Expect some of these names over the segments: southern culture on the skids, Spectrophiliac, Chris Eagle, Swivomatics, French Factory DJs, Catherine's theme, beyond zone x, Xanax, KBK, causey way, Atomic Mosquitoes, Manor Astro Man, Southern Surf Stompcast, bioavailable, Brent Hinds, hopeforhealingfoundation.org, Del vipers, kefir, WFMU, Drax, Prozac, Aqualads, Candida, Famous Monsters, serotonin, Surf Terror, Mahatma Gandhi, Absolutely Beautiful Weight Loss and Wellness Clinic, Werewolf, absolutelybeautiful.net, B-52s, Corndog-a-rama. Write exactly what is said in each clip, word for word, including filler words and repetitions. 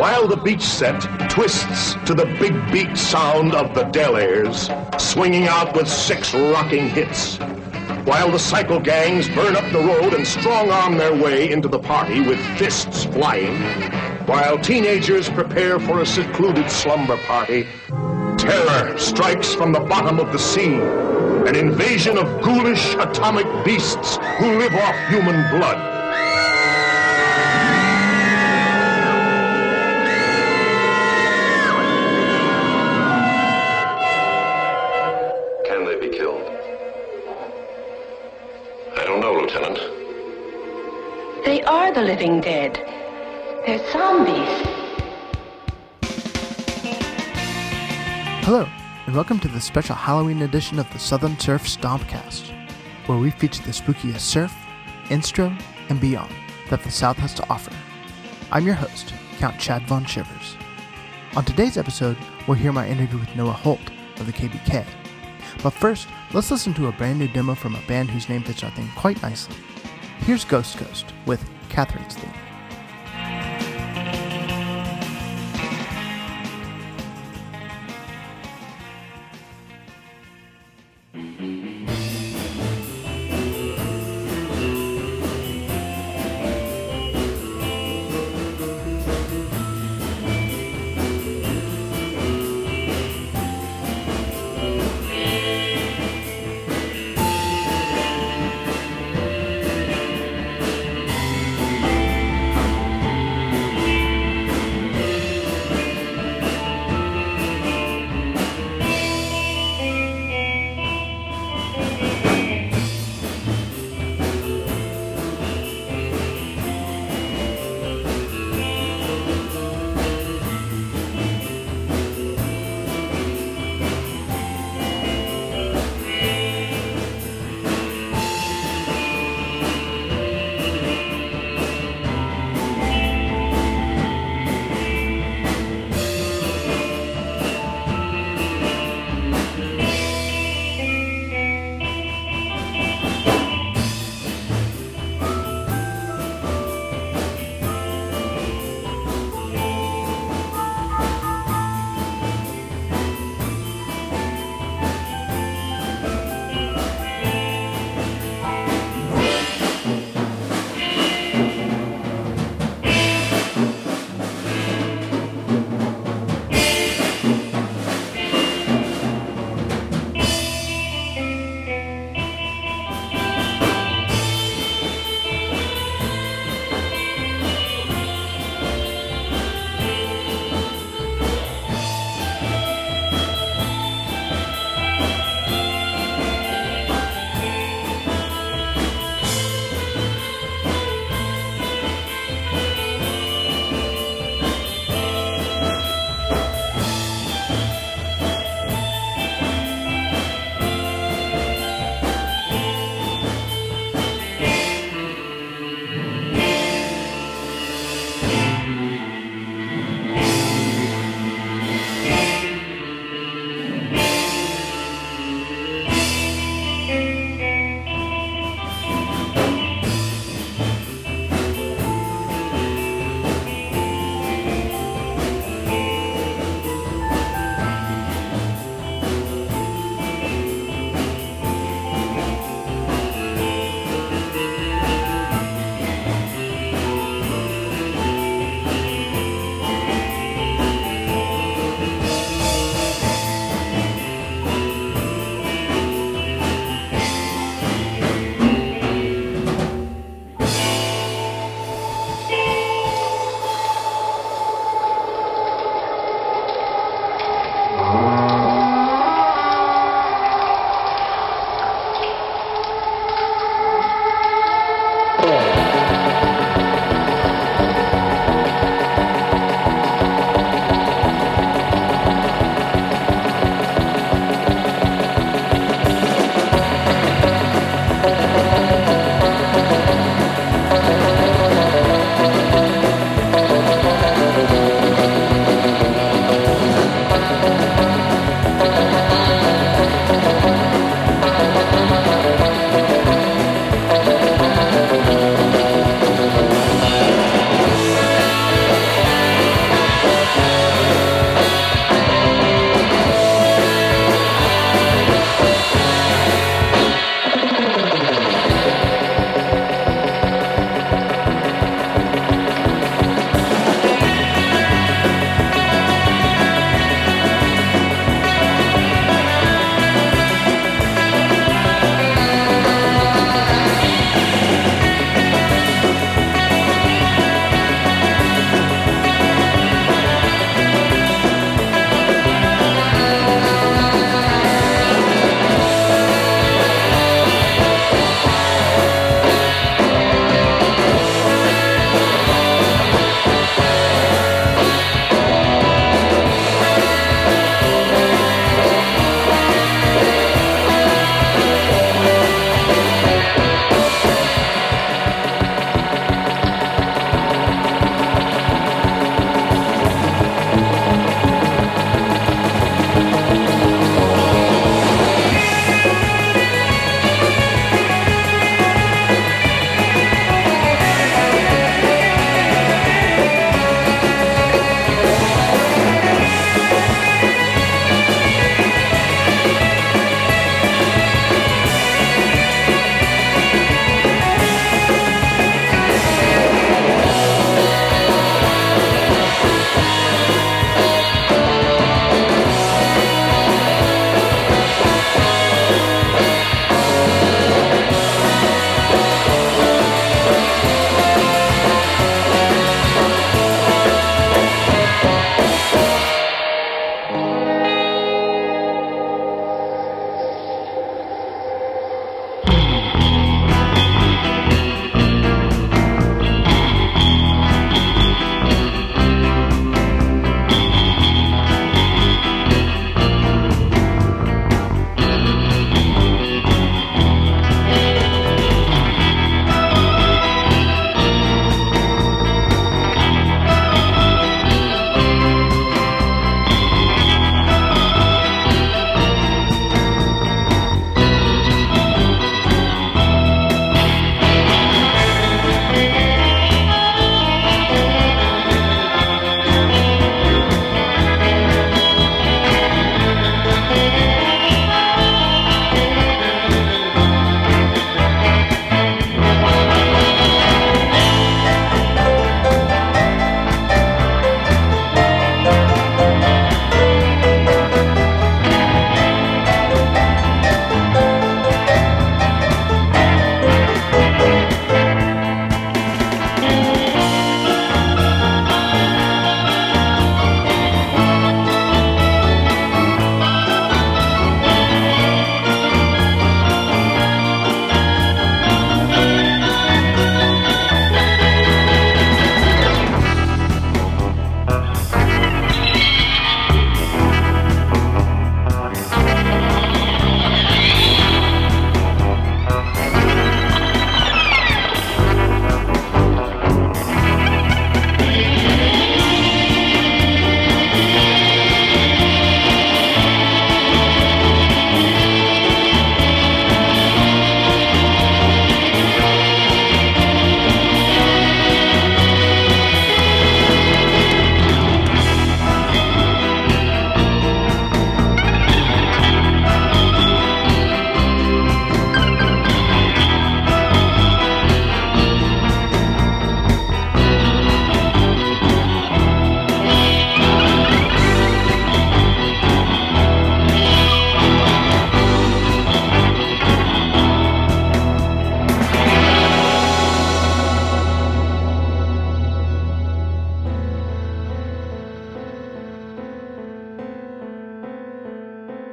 while the beach set twists to the big beat sound of the Del Airs, swinging out with six rocking hits, while the cycle gangs burn up the road and strong-arm their way into the party with fists flying, while teenagers prepare for a secluded slumber party. Terror strikes from the bottom of the sea, an invasion of ghoulish atomic beasts who live off human blood. They are the living dead. They're zombies. Hello, and welcome to the special Halloween edition of the Southern Surf Stompcast, where we feature the spookiest surf, instro, and beyond that the South has to offer. I'm your host, Count Chad Von Shivers. On today's episode, we'll hear my interview with Noah Holt of the K B K. But first, let's listen to a brand new demo from a band whose name fits our theme quite nicely. Here's Ghost Ghost with Catherine's Theme.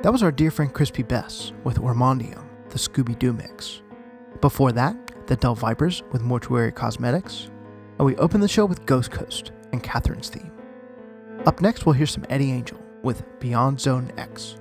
That was our dear friend Crispy Bess with Ormondio, the Scooby-Doo mix. Before that, the Del Vipers with Mortuary Cosmetics, and we opened the show with Ghost Coast and Catherine's Theme. Up next, we'll hear some Eddie Angel with Beyond Zone X.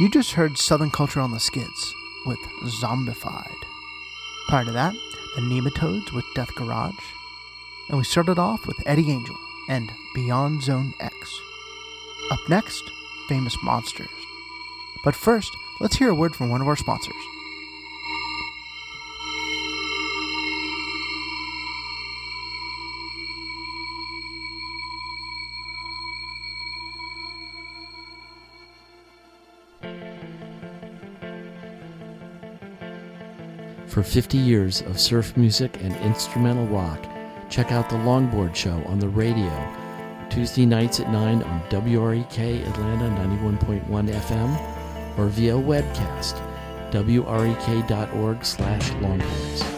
You just heard Southern Culture on the Skids with Zombified. Prior to that, the Nematodes with Death Garage. And we started off with Eddie Angel and Beyond Zone X. Up next, Famous Monsters. But first, let's hear a word from one of our sponsors. For fifty years of surf music and instrumental rock, check out The Longboard Show on the radio, Tuesday nights at nine on W R E K Atlanta ninety-one point one F M, or via webcast, wrek.org slash longboards.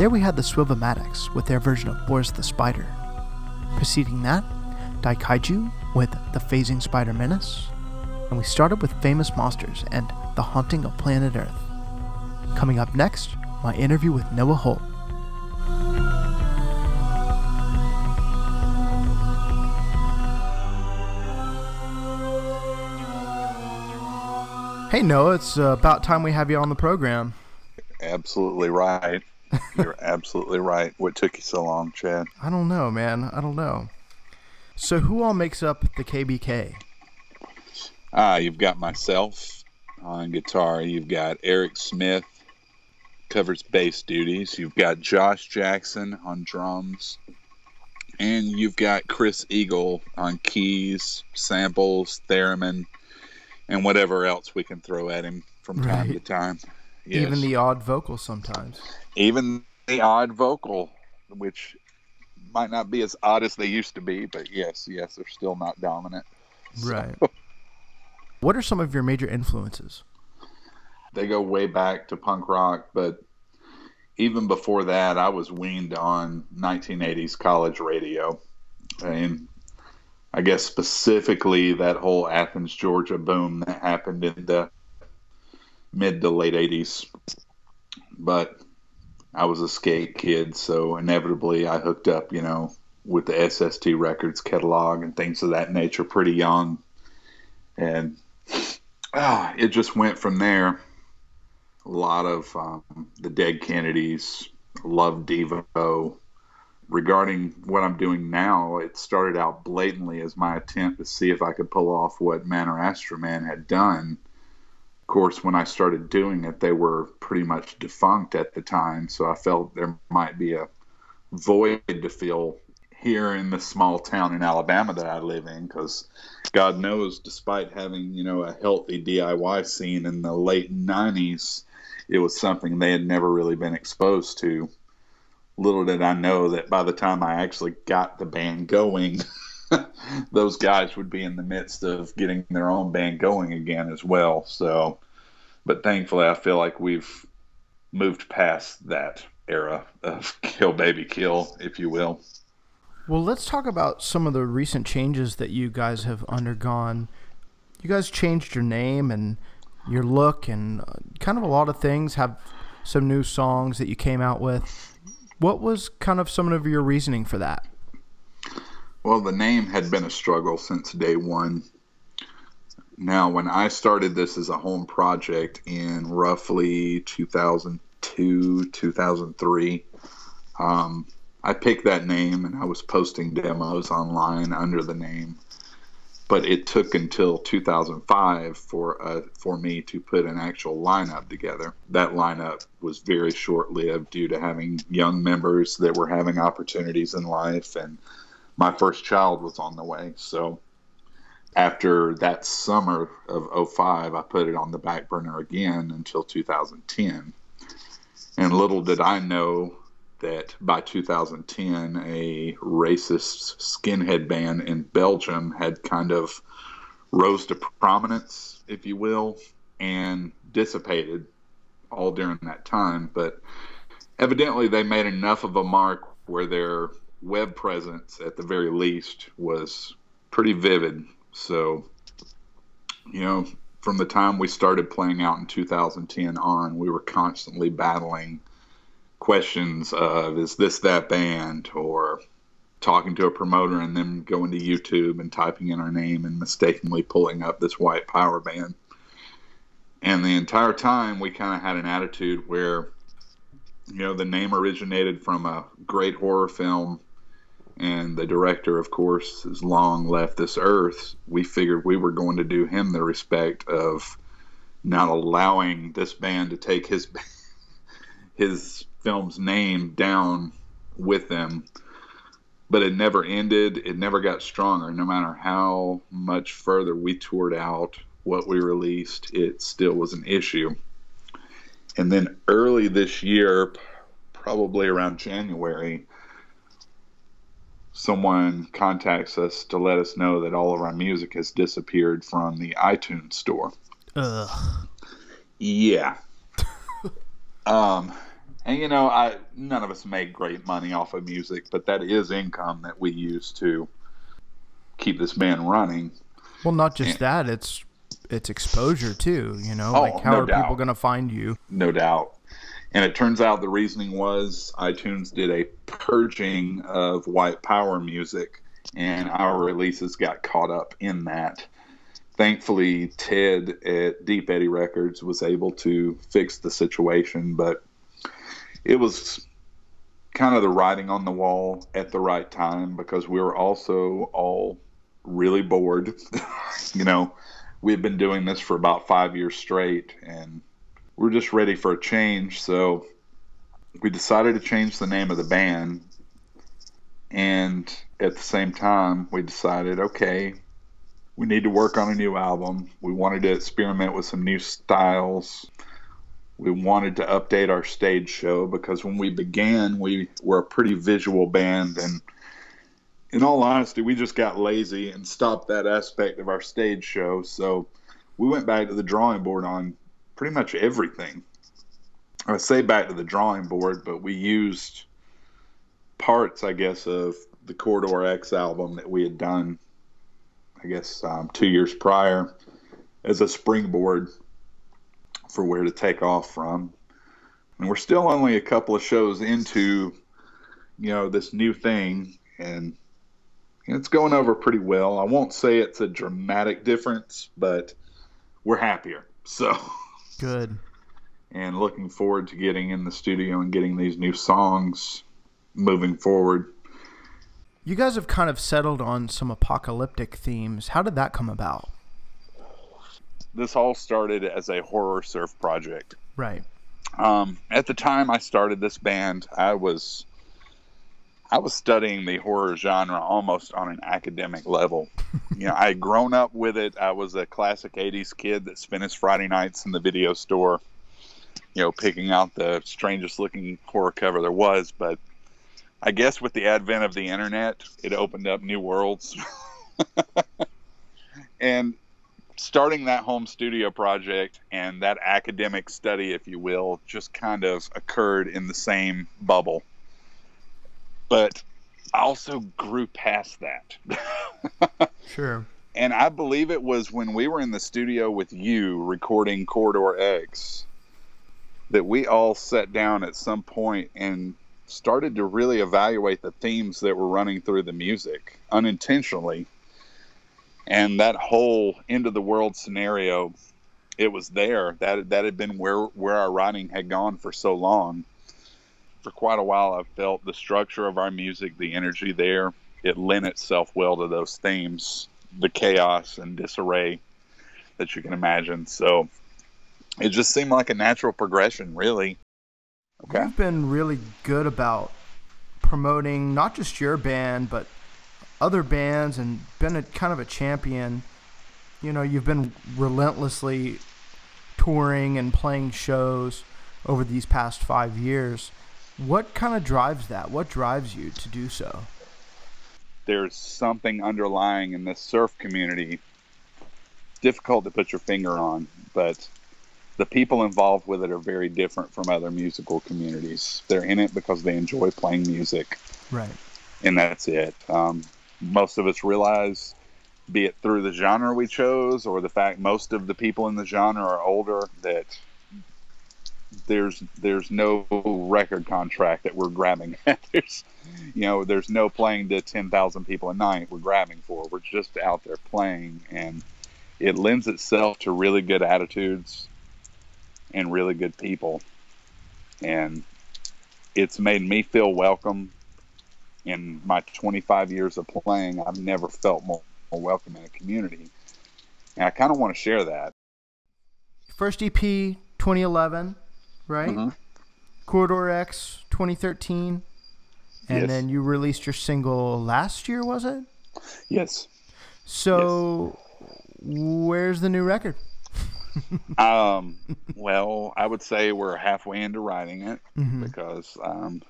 There we had the Swivomatics with their version of Boris the Spider. Preceding that, Daikaiju with The Phasing Spider Menace, and we started with Famous Monsters and The Haunting of Planet Earth. Coming up next, my interview with Noah Holt. Hey Noah, it's uh, about time we have you on the program. Absolutely right. You're absolutely right. What took you so long, Chad? I don't know, man. I don't know. So who all makes up the K B K? Ah, uh, you've got myself on guitar. You've got Eric Smith, covers bass duties. You've got Josh Jackson on drums. And you've got Chris Eagle on keys, samples, theremin, and whatever else we can throw at him from time right. to time. Yes. Even the odd vocal sometimes. Even the odd vocal, which might not be as odd as they used to be, but yes, yes, they're still not dominant. Right. So, what are some of your major influences? They go way back to punk rock, but even before that, I was weaned on nineteen eighties college radio. And I guess specifically that whole Athens, Georgia boom that happened in the mid to late eighties. But I was a skate kid, so inevitably I hooked up, you know, with the S S T Records catalog and things of that nature pretty young. And oh, it just went from there. A lot of um, the Dead Kennedys, love Devo. Regarding what I'm doing now, it started out blatantly as my attempt to see if I could pull off what Manor Astro Man had done. Of course, when I started doing it, they were pretty much defunct at the time, so I felt there might be a void to fill here in the small town in Alabama that I live in, because God knows, despite having, you know, a healthy D I Y scene in the late nineties, it was something they had never really been exposed to. Little did I know that by the time I actually got the band going, those guys would be in the midst of getting their own band going again as well. So, but thankfully, I feel like we've moved past that era of kill, baby, kill, if you will. Well, let's talk about some of the recent changes that you guys have undergone. You guys changed your name and your look and kind of a lot of things, have some new songs that you came out with. What was kind of some of your reasoning for that? Well, the name had been a struggle since day one. Now, when I started this as a home project in roughly two thousand two, two thousand three, um, I picked that name and I was posting demos online under the name. But it took until two thousand five for uh, for me to put an actual lineup together. That lineup was very short-lived due to having young members that were having opportunities in life, and my first child was on the way. So after that summer of oh five, I put it on the back burner again until two thousand ten. And little did I know that by two thousand ten, a racist skinhead band in Belgium had kind of rose to prominence, if you will, and dissipated all during that time. But evidently they made enough of a mark where their web presence, at the very least, was pretty vivid. So, you know, from the time we started playing out in two thousand ten on, we were constantly battling questions of, is this that band, or talking to a promoter and then going to YouTube and typing in our name and mistakenly pulling up this white power band. And the entire time we kind of had an attitude where, you know, the name originated from a great horror film, and the director, of course, has long left this earth. We figured we were going to do him the respect of not allowing this band to take his his film's name down with them. But it never ended. It never got stronger. No matter how much further we toured out what we released, it still was an issue. And then early this year, probably around January, someone contacts us to let us know that all of our music has disappeared from the iTunes store. Ugh. Yeah. um And, you know, I none of us make great money off of music, but that is income that we use to keep this band running. Well, not just and, that, it's it's exposure, too, you know? Oh, like, how no are doubt. people going to find you? No doubt. And it turns out the reasoning was iTunes did a purging of white power music, and our releases got caught up in that. Thankfully, Ted at Deep Eddy Records was able to fix the situation, but it was kind of the writing on the wall at the right time, because we were also all really bored. You know, we've been doing this for about five years straight, and we're just ready for a change. So we decided to change the name of the band. And at the same time, we decided, okay, we need to work on a new album. We wanted to experiment with some new styles. We wanted to update our stage show, because when we began, we were a pretty visual band. And in all honesty, we just got lazy and stopped that aspect of our stage show. So we went back to the drawing board on pretty much everything. I say back to the drawing board, but we used parts, I guess, of the Corridor X album that we had done, I guess, um, two years prior as a springboard for where to take off from. And we're still only a couple of shows into, you know, this new thing, and it's going over pretty well. I won't say it's a dramatic difference, but we're happier. So good. And looking forward to getting in the studio and getting these new songs moving forward. You guys have kind of settled on some apocalyptic themes. How did that come about? This all started as a horror surf project. Right. Um, at the time I started this band, I was I was studying the horror genre almost on an academic level. You know, I had grown up with it. I was a classic eighties kid that spent his Friday nights in the video store, you know, picking out the strangest looking horror cover there was. But I guess with the advent of the internet, it opened up new worlds. And starting that home studio project and that academic study, if you will, just kind of occurred in the same bubble. But I also grew past that. Sure. And I believe it was when we were in the studio with you recording Corridor X that we all sat down at some point and started to really evaluate the themes that were running through the music unintentionally. And that whole end-of-the-world scenario, it was there. That that had been where, where our writing had gone for so long. For quite a while, I've felt the structure of our music, the energy there, it lent itself well to those themes, the chaos and disarray that you can imagine. So it just seemed like a natural progression, really. Okay. You've been really good about promoting not just your band, but other bands, and been a kind of a champion. You know, you've been relentlessly touring and playing shows over these past five years. What kind of drives that? What drives you to do so? There's something underlying in the surf community, difficult to put your finger on, but the people involved with it are very different from other musical communities. They're in it because they enjoy playing music. Right. And that's it. Um, most of us realize, be it through the genre we chose or the fact most of the people in the genre are older, that there's there's no record contract that we're grabbing at. There's, you know, there's no playing to ten thousand people a night we're grabbing for. We're just out there playing, and it lends itself to really good attitudes and really good people. And it's made me feel welcome. In my twenty-five years of playing, I've never felt more, more welcome in a community. And I kind of want to share that. First E P, twenty eleven, right? Mm-hmm. Corridor X, twenty thirteen. And yes. Then you released your single last year, was it? Yes. So yes. Where's the new record? um. Well, I would say we're halfway into writing it, mm-hmm. because... Um,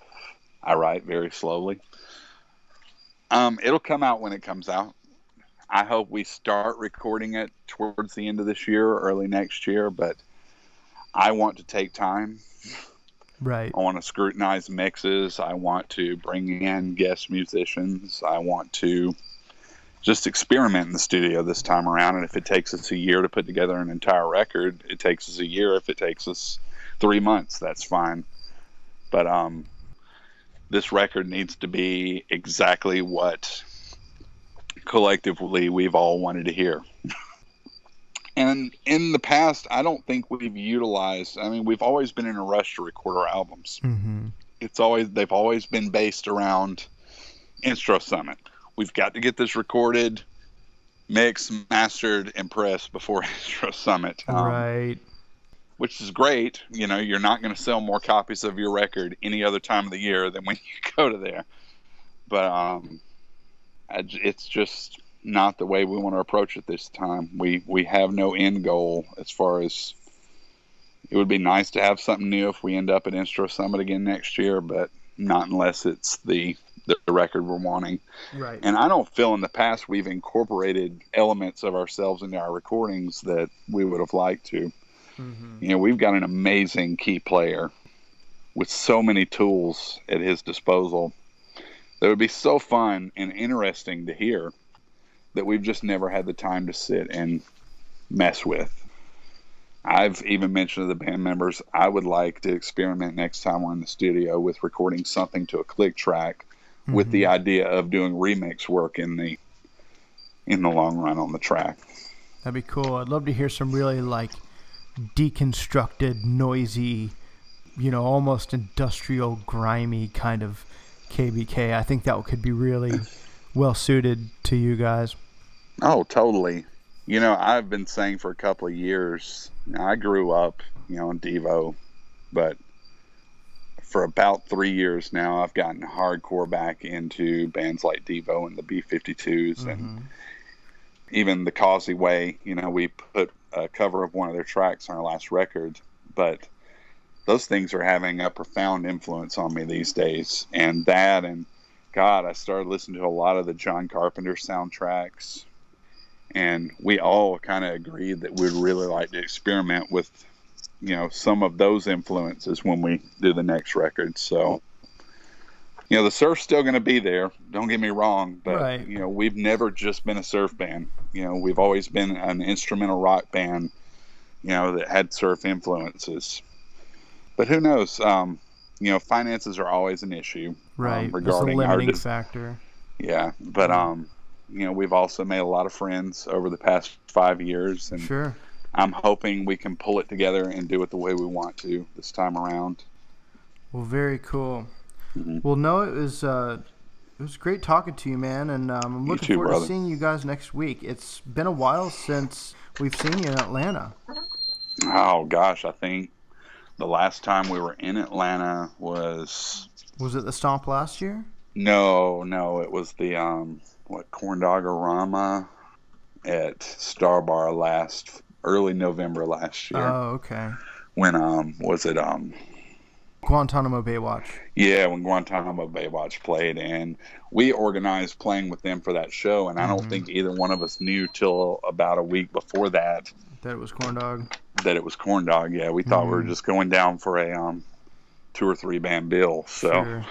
I write very slowly. Um, it'll come out when it comes out. I hope we start recording it towards the end of this year or early next year, but I want to take time. Right. I want to scrutinize mixes. I want to bring in guest musicians. I want to just experiment in the studio this time around. And if it takes us a year to put together an entire record, it takes us a year. If it takes us three months, that's fine. But um, this record needs to be exactly what collectively we've all wanted to hear. And in the past, I don't think we've utilized, I mean, we've always been in a rush to record our albums. Mm-hmm. It's always, they've always been based around Instro Summit. We've got to get this recorded, mixed, mastered, and pressed before Instro Summit. Um, right. Which is great. You know, you're not going to sell more copies of your record any other time of the year than when you go to there. But um, I, it's just not the way we want to approach it this time. We we have no end goal as far as, it would be nice to have something new if we end up at Instro Summit again next year, but not unless it's the the record we're wanting. Right. And I don't feel in the past we've incorporated elements of ourselves into our recordings that we would have liked to. Mm-hmm. You know, we've got an amazing key player with so many tools at his disposal that would be so fun and interesting to hear that we've just never had the time to sit and mess with. I've even mentioned to the band members, I would like to experiment next time we're in the studio with recording something to a click track with mm-hmm. the idea of doing remix work in the in the long run on the track. That'd be cool. I'd love to hear some really like deconstructed, noisy, you know, almost industrial, grimy kind of K B K. I think that could be really well suited to you guys. Oh, totally. You know, I've been saying for a couple of years, now, I grew up, you know, in Devo, but for about three years now, I've gotten hardcore back into bands like Devo and the B fifty-twos mm-hmm. and even the Causey Way. You know, we put a cover of one of their tracks on our last record, but those things are having a profound influence on me these days. And that, and God, I started listening to a lot of the John Carpenter soundtracks, and we all kind of agreed that we'd really like to experiment with, you know, some of those influences when we do the next record. So, you know, the surf's still going to be there. Don't get me wrong, but right. you know, we've never just been a surf band. You know, we've always been an instrumental rock band, you know, that had surf influences. But who knows? Um, you know, finances are always an issue, right? Um, regarding That's a limiting our de- factor. Yeah, but um, you know, we've also made a lot of friends over the past five years, and sure. I'm hoping we can pull it together and do it the way we want to this time around. Well, very cool. Mm-hmm. Well, Noah, it was uh, it was great talking to you, man, and um, I'm looking too, forward brother. to seeing you guys next week. It's been a while since we've seen you in Atlanta. Oh gosh, I think the last time we were in Atlanta was was it the Stomp last year? No, no, it was the um, what Corndog-a-Rama at Star Bar last. Early November last year. Oh, okay. When um, was it um, Guantanamo Baywatch? Yeah, when Guantanamo Baywatch played, and we organized playing with them for that show, and mm-hmm. I don't think either one of us knew till about a week before that that it was Corndog. That it was Corndog. Yeah, we thought mm-hmm. we were just going down for a um, two or three band bill. So, sure.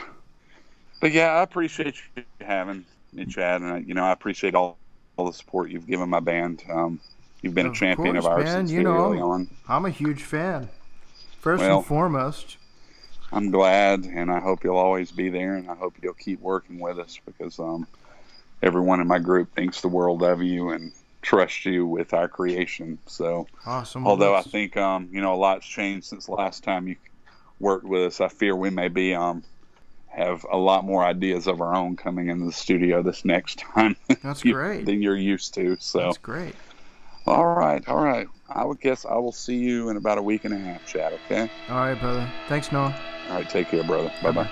But yeah, I appreciate you having me, Chad, and you know I appreciate all, all the support you've given my band. Um, You've been of a champion course, of ours man. since you know, early on. I'm a huge fan. First well, and foremost. I'm glad, and I hope you'll always be there, and I hope you'll keep working with us because um, everyone in my group thinks the world of you and trusts you with our creation. So, awesome. Although I think um, you know a lot's changed since the last time you worked with us, I fear we may be um, have a lot more ideas of our own coming into the studio this next time. That's you, great. Than you're used to. So that's great. All right, all right. I would guess I will see you in about a week and a half, Chad, okay? All right, brother. Thanks, Noah. All right, take care, brother. Bye-bye.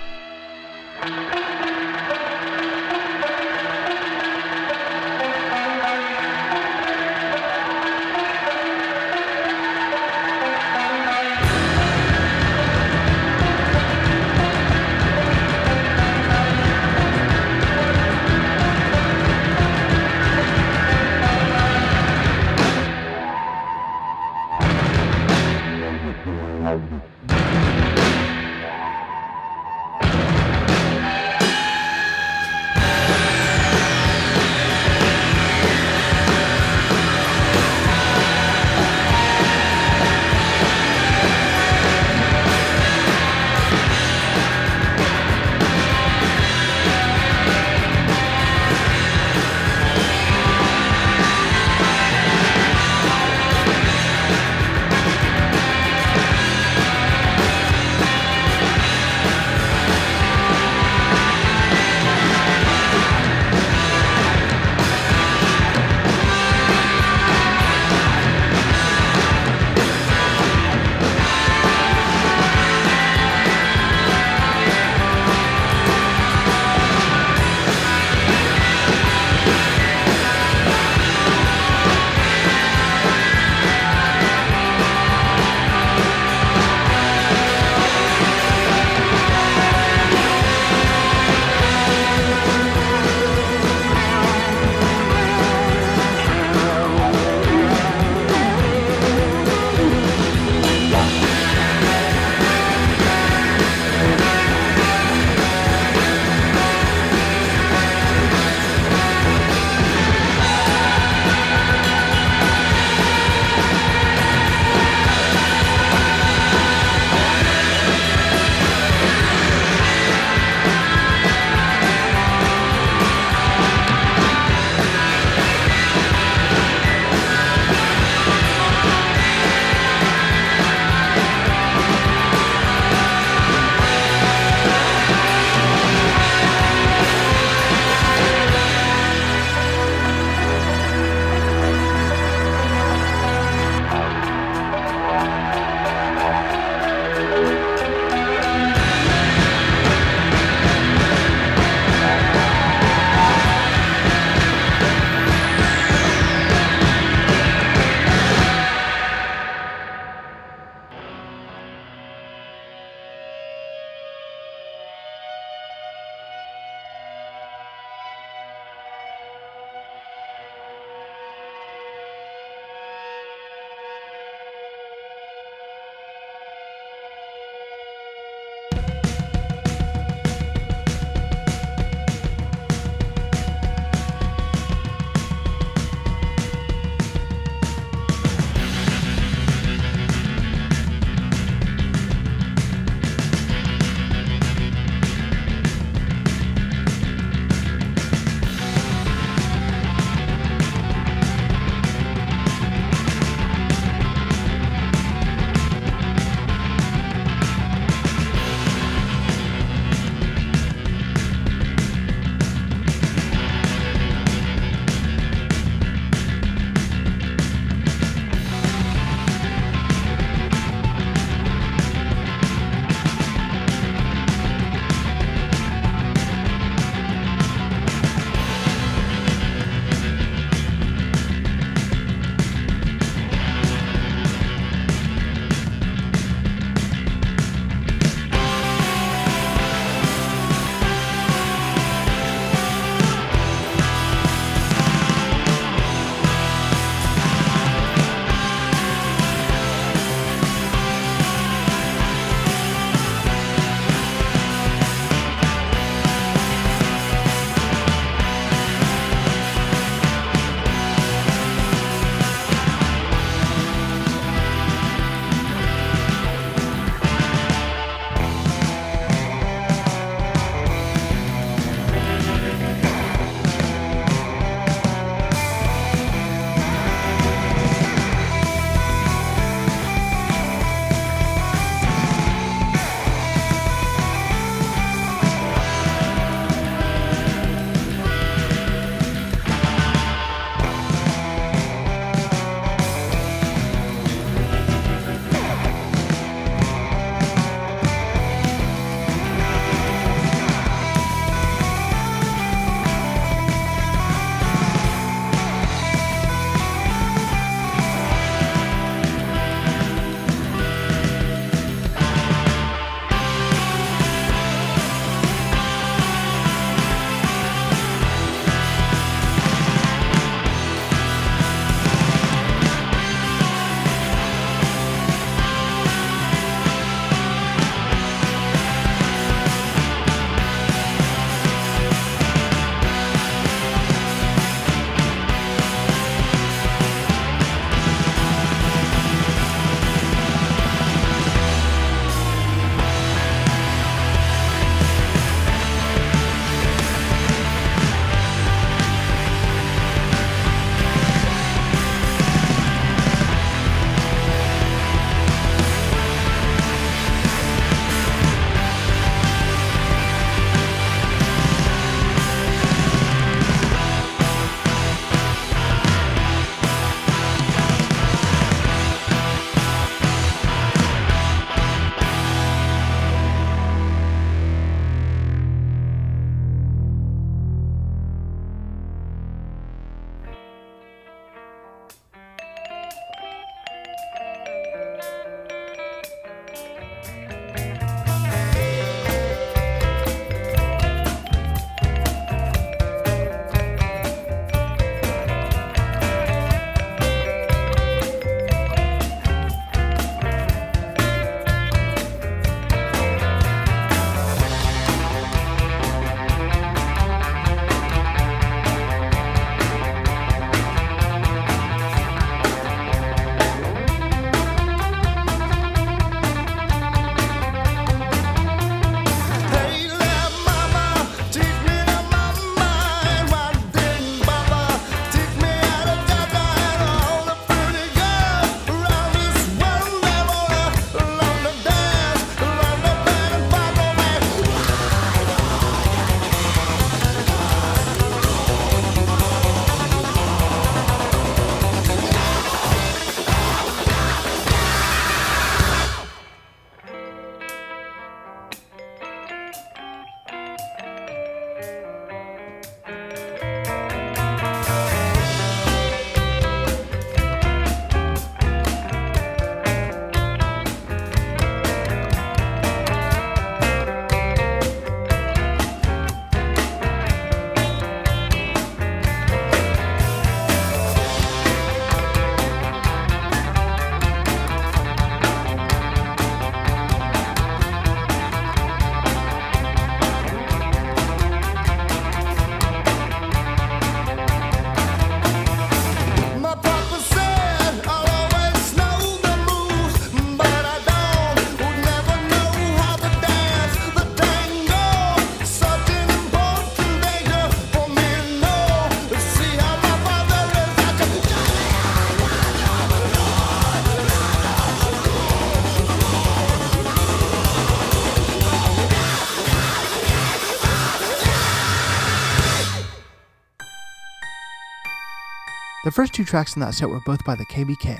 The first two tracks in that set were both by the K B K.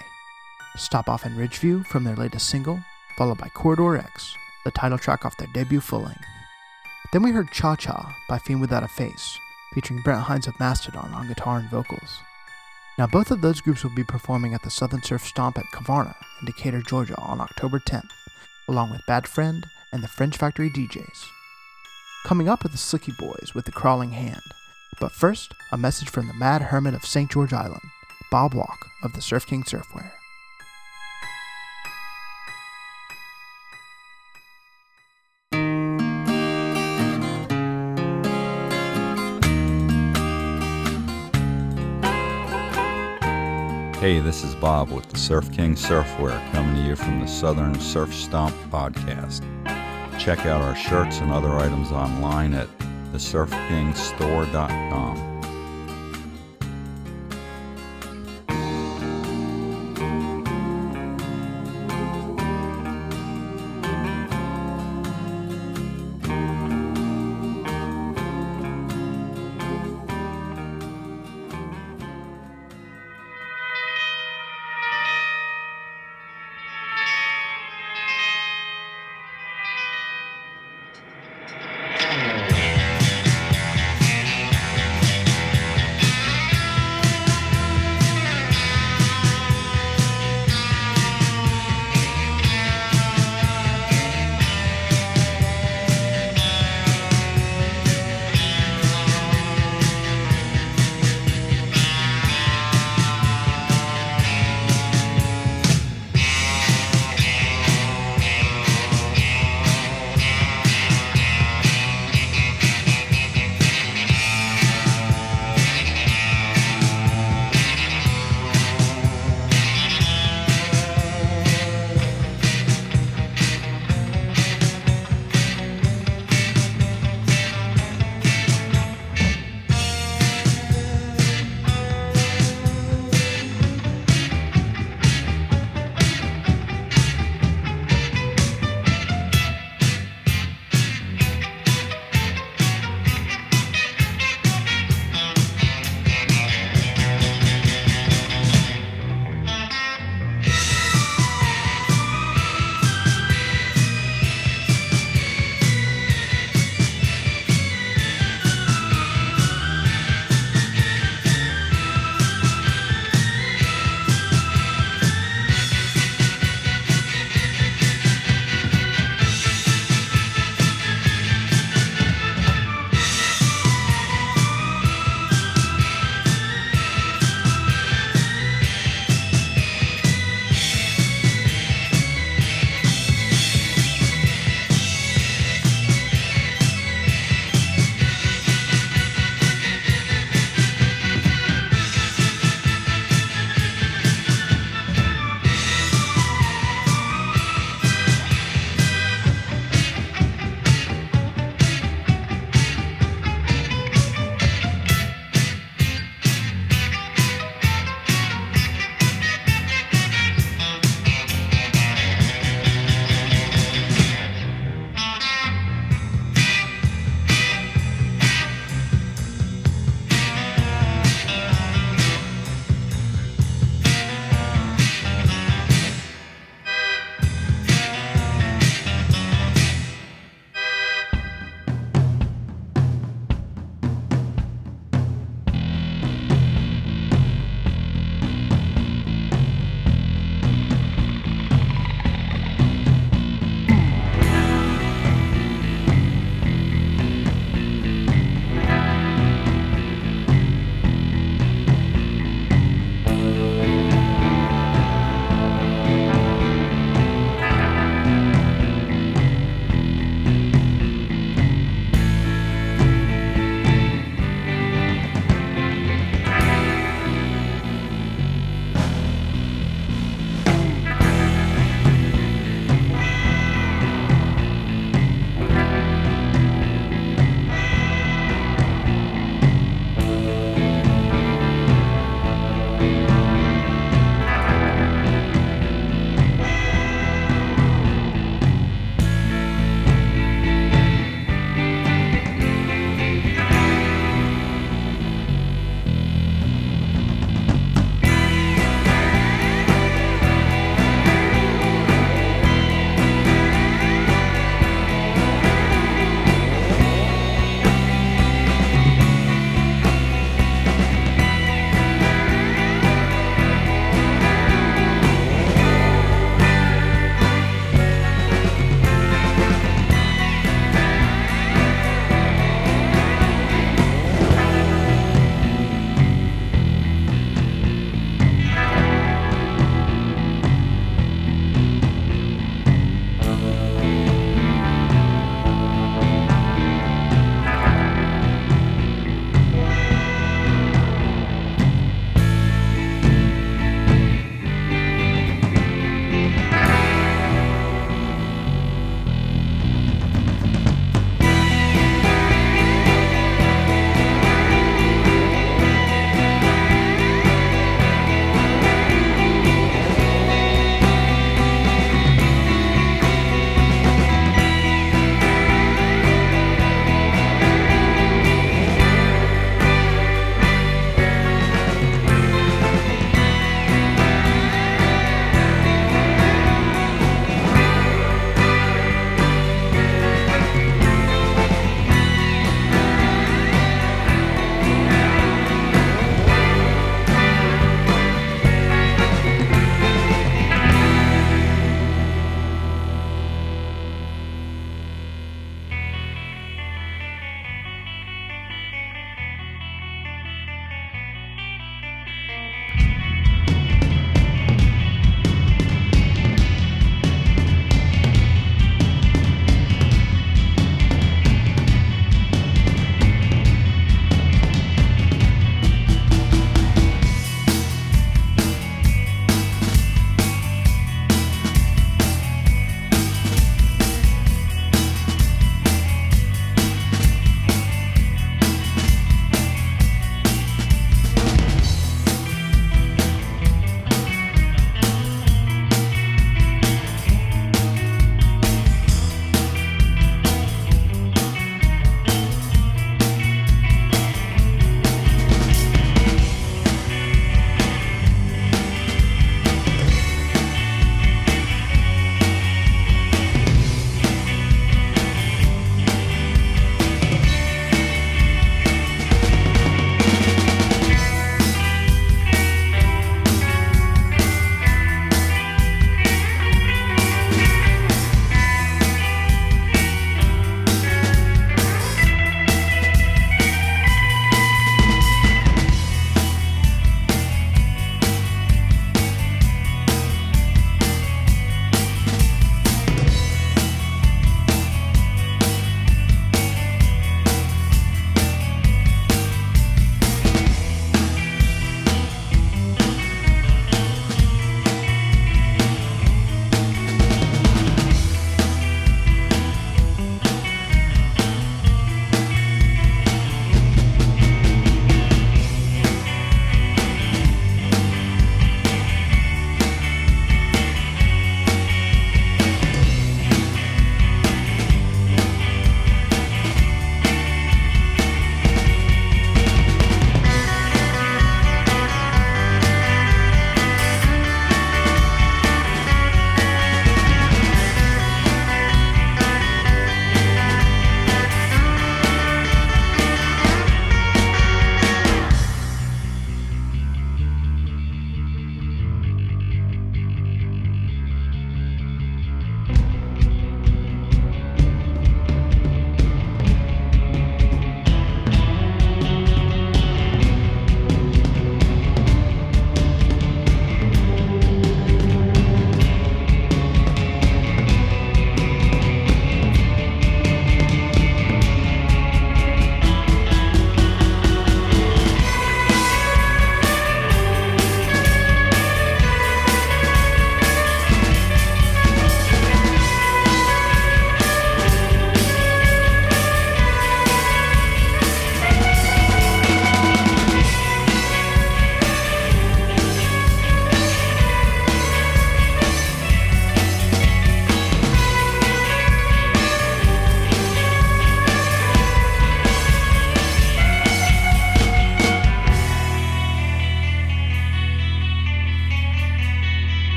Stop Off in Ridgeview from their latest single, followed by Corridor X, the title track off their debut full-length. Then we heard Cha Cha by Fiend Without a Face, featuring Brent Hinds of Mastodon on guitar and vocals. Now both of those groups will be performing at the Southern Surf Stomp at Kavarna in Decatur, Georgia on October tenth, along with Bad Friend and the French Factory D Js. Coming up are the Slicky Boys with The Crawling Hand, but first, a message from the Mad Hermit of Saint George Island, Bob Walk of the Surf King Surfware. Hey, this is Bob with the Surf King Surfware coming to you from the Southern Surf Stomp podcast. Check out our shirts and other items online at the surf king store dot com.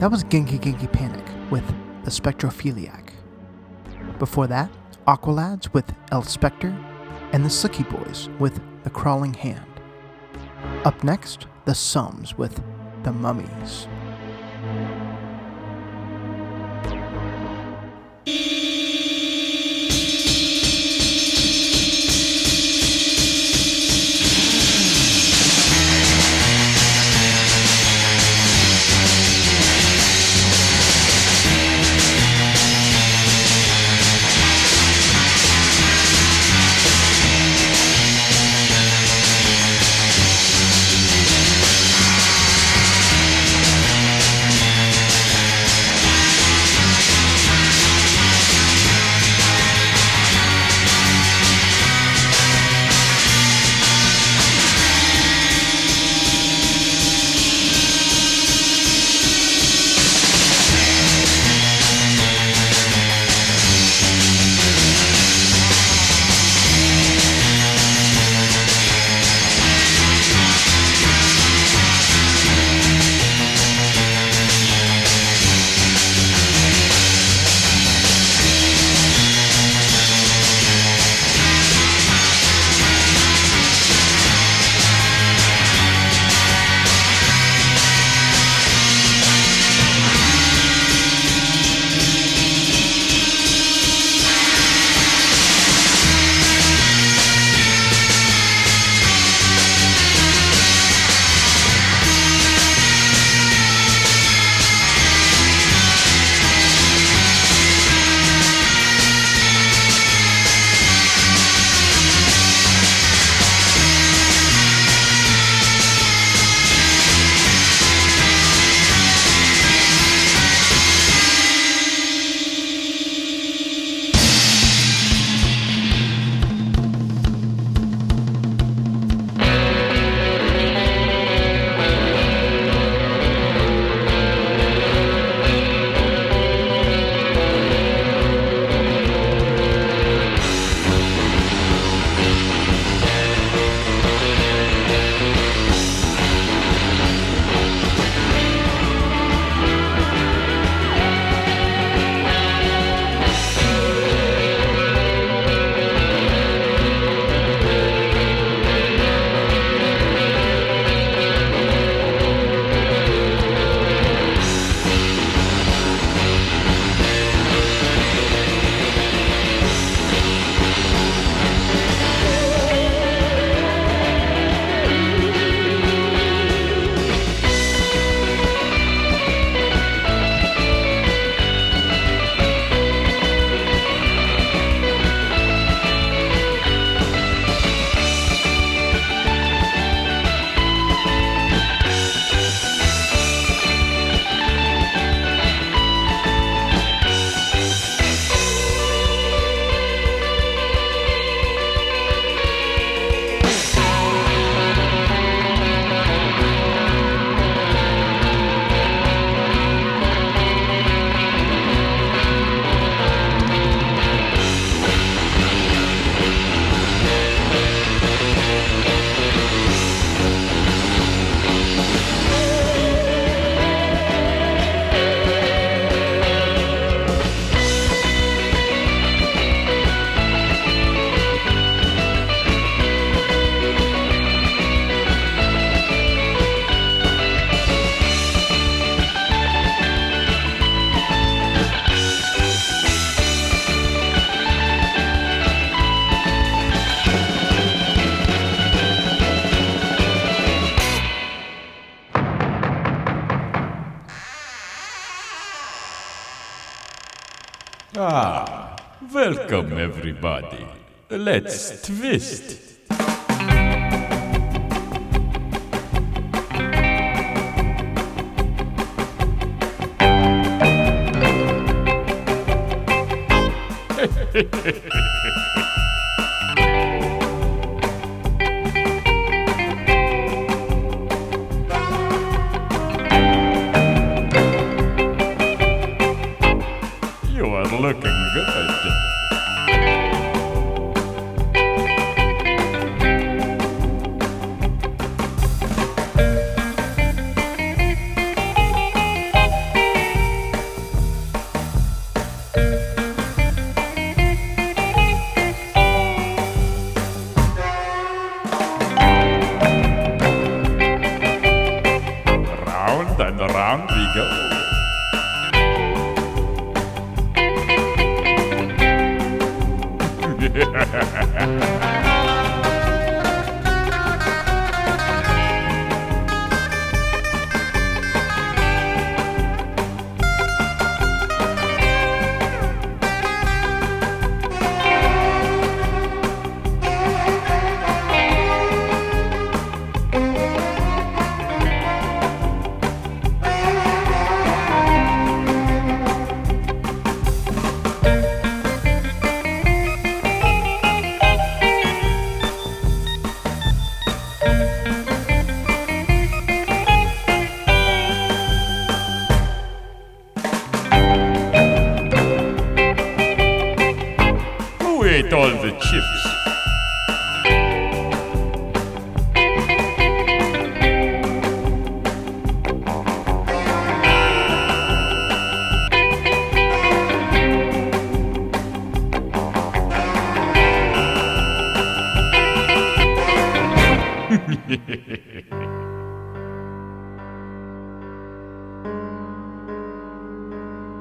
That was Genki Genki Panic with The Spectrophiliac. Before that, Aqualads with El Spectre, and the Slicky Boys with The Crawling Hand. Up next, the Sums with The Mummies. Ah, welcome everybody. Let's twist.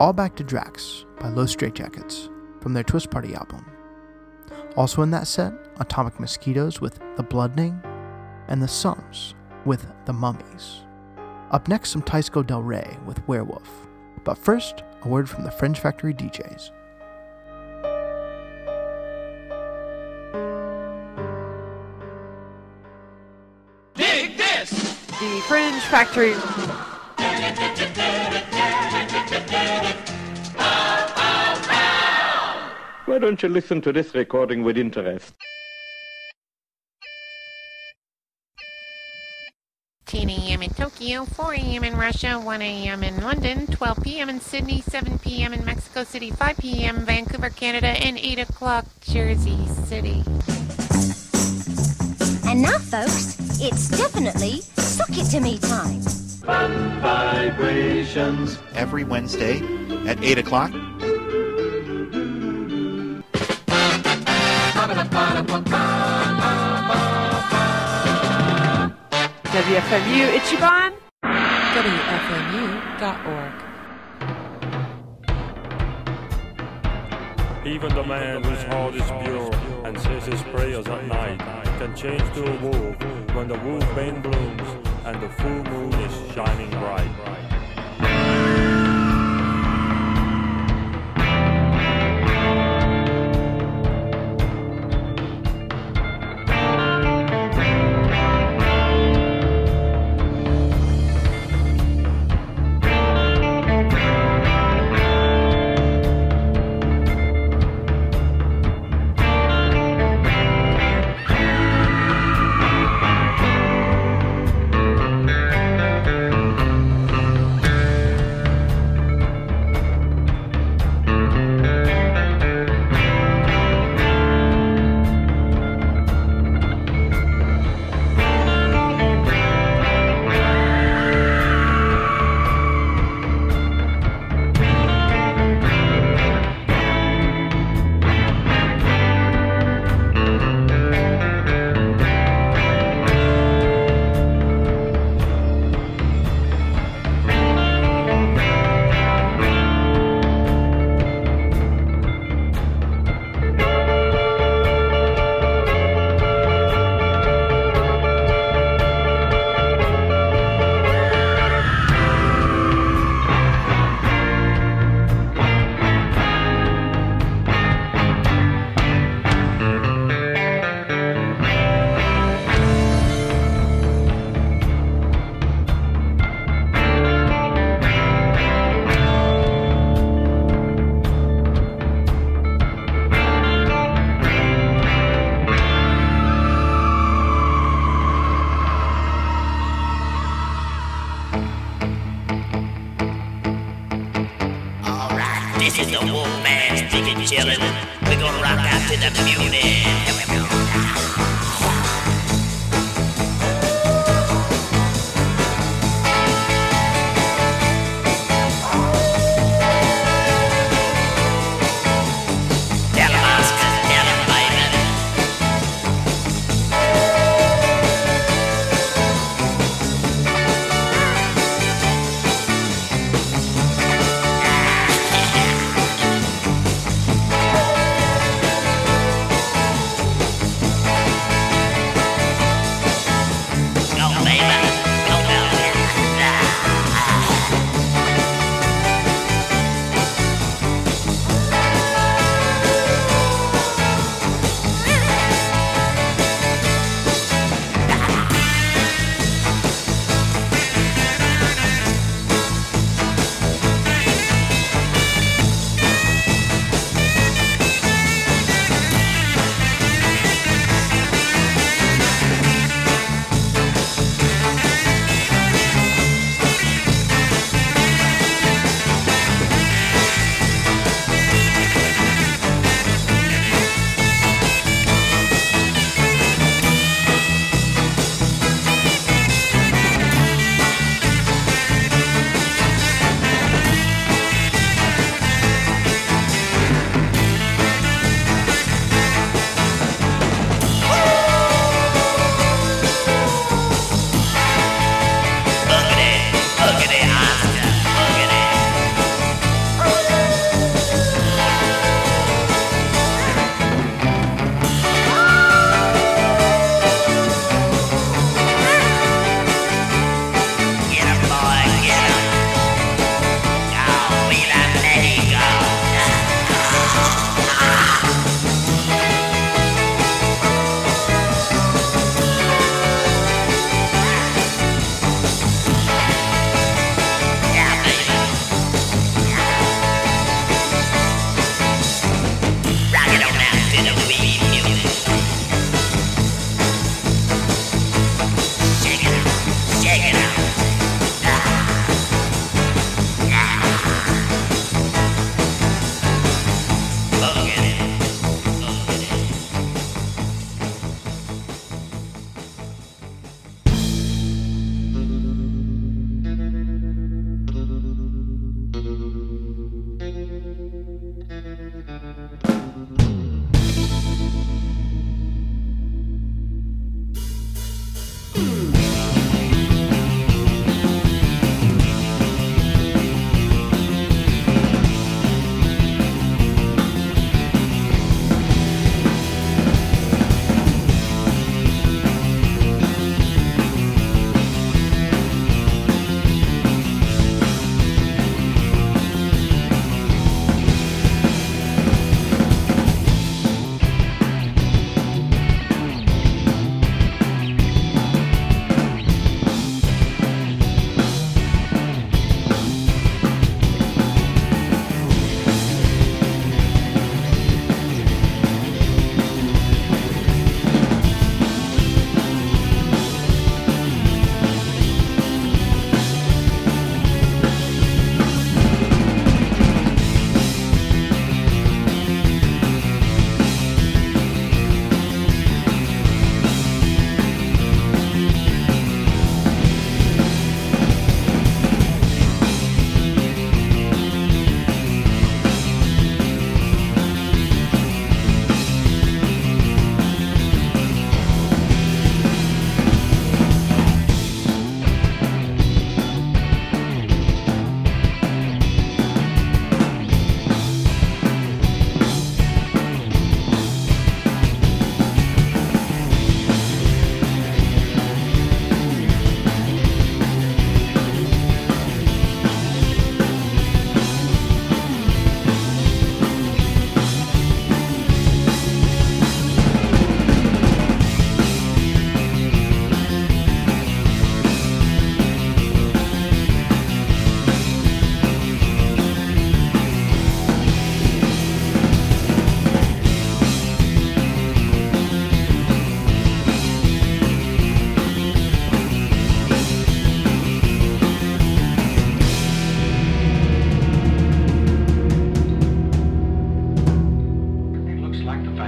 All Back to Drax by Los Straightjackets from their Twist Party album. Also in that set, Atomic Mosquitoes with The Bloodning and The Sums with The Mummies. Up next, some Teisco Del Rey with Werewolf. But first, a word from the Fringe Factory D Js. Dig this! The Fringe Factory. Why don't you listen to this recording with interest? ten a.m. in Tokyo, four a.m. in Russia, one a.m. in London, twelve p.m. in Sydney, seven p.m. in Mexico City, five p.m. Vancouver, Canada, and eight o'clock Jersey City. And now, folks, it's definitely Suck It To Me time. Fun vibrations. Every Wednesday at eight o'clock. W F M U Ichiban, W F M U dot org. Even the man whose heart is pure and says his prayers at night can change to a wolf when the wolfbane blooms and the full moon is shining bright.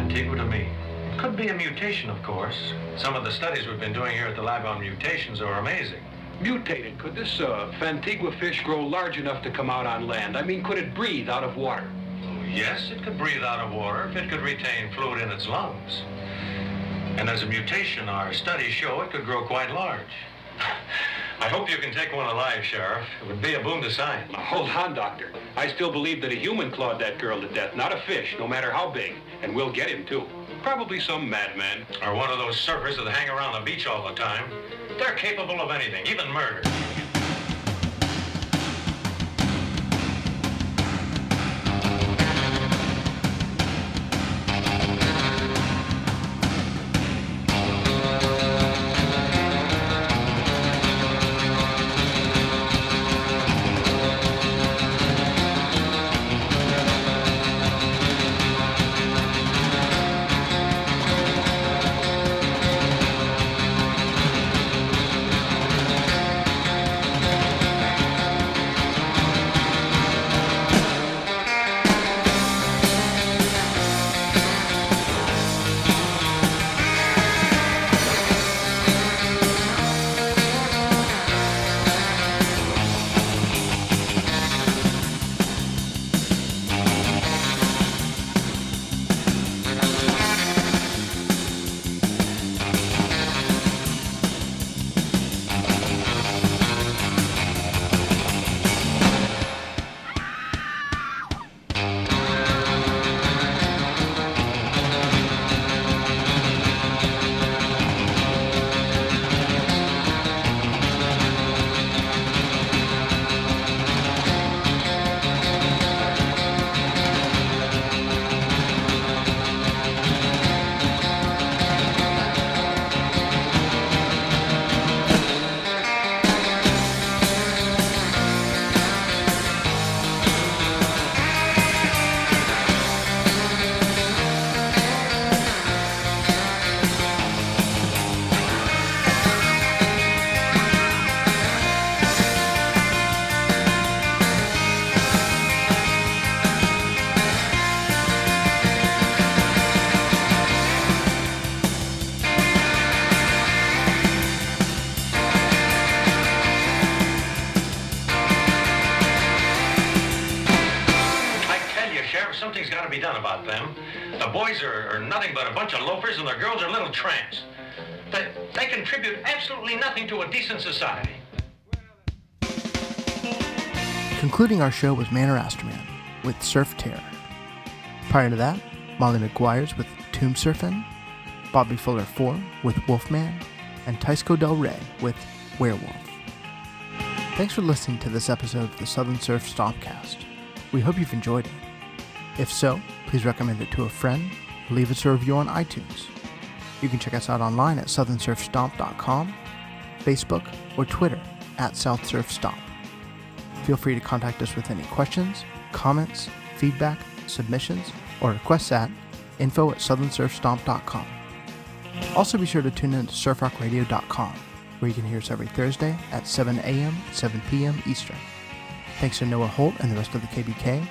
integral to me. It could be a mutation, of course. Some of the studies we've been doing here at the lab on mutations are amazing. Mutated? Could this uh, Fantigua fish grow large enough to come out on land? I mean, could it breathe out of water? Oh, yes, it could breathe out of water if it could retain fluid in its lungs. And as a mutation, our studies show it could grow quite large. I hope you can take one alive, Sheriff. It would be a boon to science. Now, hold on, Doctor. I still believe that a human clawed that girl to death, not a fish, no matter how big. And we'll get him, too. Probably some madman. Or one of those surfers that hang around the beach all the time. They're capable of anything, even murder. Tramps. They, they contribute absolutely nothing to a decent society. Concluding our show was Manor Osterman with Surf Terror. Prior to that, Molly McGuire's with Tomb Surfin', Bobby Fuller four with Wolfman, and Teisco Del Rey with Werewolf. Thanks for listening to this episode of the Southern Surf Stompcast. We hope you've enjoyed it. If so, please recommend it to a friend or leave us a review on iTunes. You can check us out online at southern surf stomp dot com, Facebook, or Twitter at southsurfstomp. Feel free to contact us with any questions, comments, feedback, submissions, or requests at info at southern surf stomp dot com. Also be sure to tune in to surf rock radio dot com, where you can hear us every Thursday at seven a.m., seven p.m. Eastern. Thanks to Noah Holt and the rest of the K B K,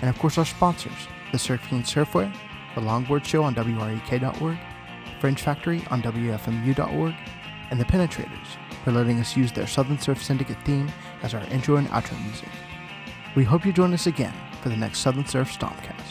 and of course our sponsors, the Surf King Surfware, the Longboard Show on W R E K dot org, Fringe Factory on W F M U dot org, and the Penetrators for letting us use their Southern Surf Syndicate theme as our intro and outro music. We hope you join us again for the next Southern Surf Stompcast.